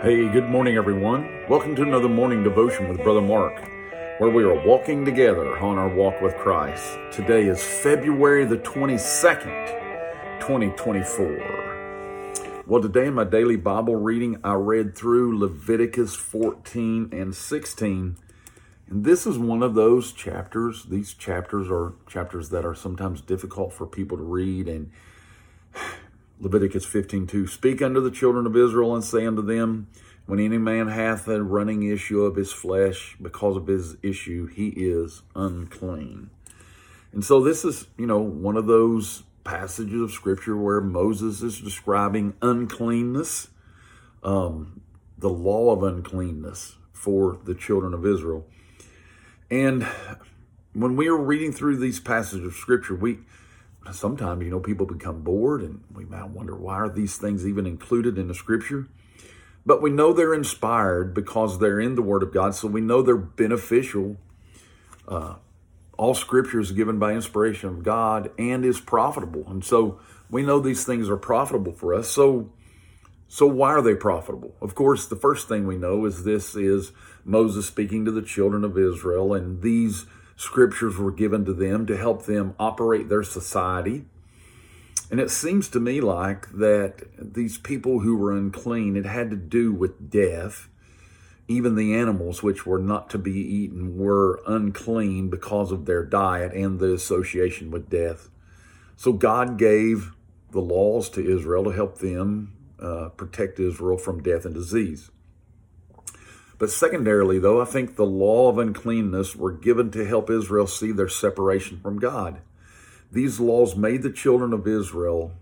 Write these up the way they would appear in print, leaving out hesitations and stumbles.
Hey, good morning, everyone. Welcome to another morning devotion with Brother Mark, where we are walking together on our walk with Christ. Today is February the 22nd, 2024. Well, today in my daily Bible reading, I read through Leviticus 14 and 16. And this is one of those chapters. These chapters are chapters that are sometimes difficult for people to read, and Leviticus 15:2, speak unto the children of Israel and say unto them, when any man hath a running issue of his flesh, because of his issue, he is unclean. And so this is, one of those passages of scripture where Moses is describing uncleanness, the law of uncleanness for the children of Israel. And when we are reading through these passages of scripture, sometimes, people become bored and we might wonder, why are these things even included in the scripture? But we know they're inspired because they're in the Word of God, so we know they're beneficial. All scripture is given by inspiration of God and is profitable. And so we know these things are profitable for us. So why are they profitable? Of course, the first thing we know is this is Moses speaking to the children of Israel, and these scriptures were given to them to help them operate their society. And it seems to me like that these people who were unclean, it had to do with death. Even the animals which were not to be eaten were unclean because of their diet and the association with death. So God gave the laws to Israel to help them protect Israel from death and disease. But secondarily, though, I think the law of uncleanness were given to help Israel see their separation from God. These laws made the children of Israel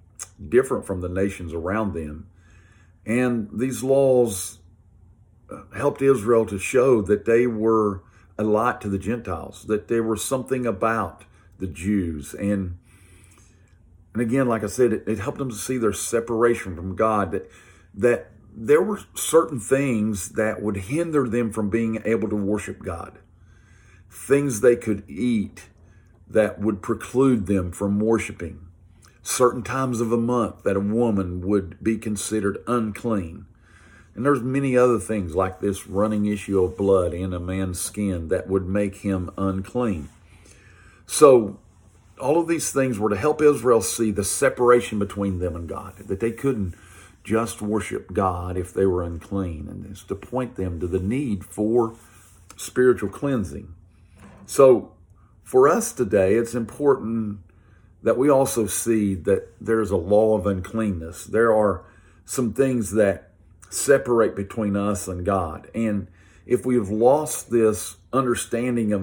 different from the nations around them. And these laws helped Israel to show that they were a light to the Gentiles, that there was something about the Jews. And again, like I said, it helped them to see their separation from God, that there were certain things that would hinder them from being able to worship God, things they could eat that would preclude them from worshiping, certain times of a month that a woman would be considered unclean. And there's many other things like this running issue of blood in a man's skin that would make him unclean. So all of these things were to help Israel see the separation between them and God, that they couldn't just worship God if they were unclean, and it's to point them to the need for spiritual cleansing. So for us today, it's important that we also see that there's a law of uncleanness. There are some things that separate between us and God. And if we've lost this understanding of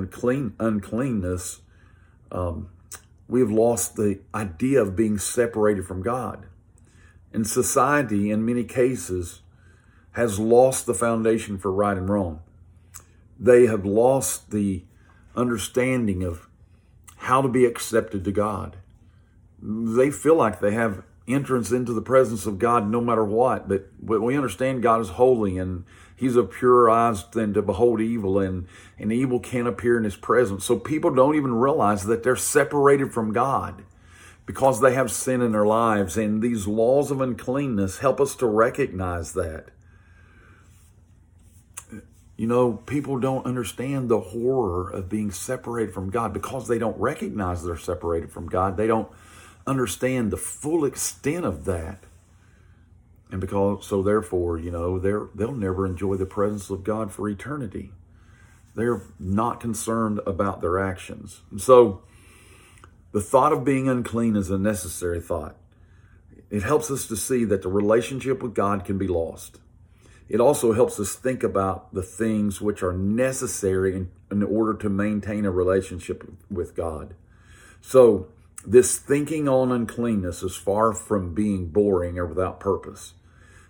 uncleanness, we've lost the idea of being separated from God. And society, in many cases, has lost the foundation for right and wrong. They have lost the understanding of how to be accepted to God. They feel like they have entrance into the presence of God no matter what, but we understand God is holy and he's of purer eyes than to behold evil, and evil can't appear in his presence. So people don't even realize that they're separated from God because they have sin in their lives, and these laws of uncleanness help us to recognize that. People don't understand the horror of being separated from God because they don't recognize they're separated from God. They don't understand the full extent of that. And therefore, they'll never enjoy the presence of God for eternity. They're not concerned about their actions. And so, the thought of being unclean is a necessary thought. It helps us to see that the relationship with God can be lost. It also helps us think about the things which are necessary in order to maintain a relationship with God. So this thinking on uncleanness is far from being boring or without purpose.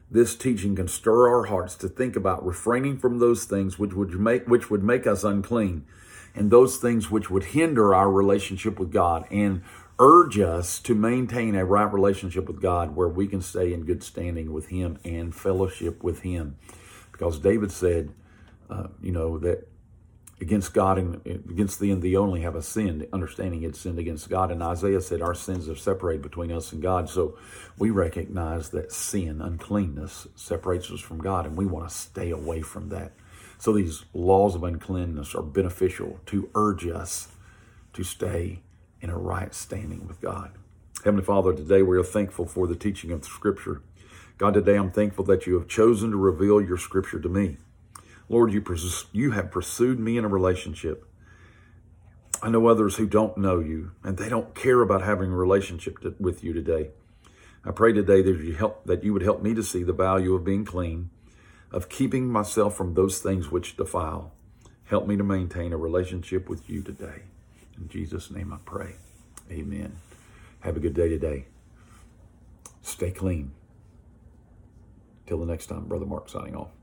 This teaching can stir our hearts to think about refraining from those things which would make us unclean, and those things which would hinder our relationship with God, and urge us to maintain a right relationship with God where we can stay in good standing with him and fellowship with him. Because David said, that against God and against thee and thee only have I sinned, understanding it sinned against God. And Isaiah said, our sins are separated between us and God. So we recognize that sin, uncleanness, separates us from God, and we want to stay away from that. So these laws of uncleanness are beneficial to urge us to stay in a right standing with God. Heavenly Father, today we are thankful for the teaching of the Scripture. God, today I'm thankful that you have chosen to reveal your Scripture to me. Lord, you have pursued me in a relationship. I know others who don't know you, and they don't care about having a relationship with you today. I pray today that you would help me to see the value of being clean, of keeping myself from those things which defile. Help me to maintain a relationship with you today. In Jesus' name I pray. Amen. Have a good day today. Stay clean. Till the next time, Brother Mark signing off.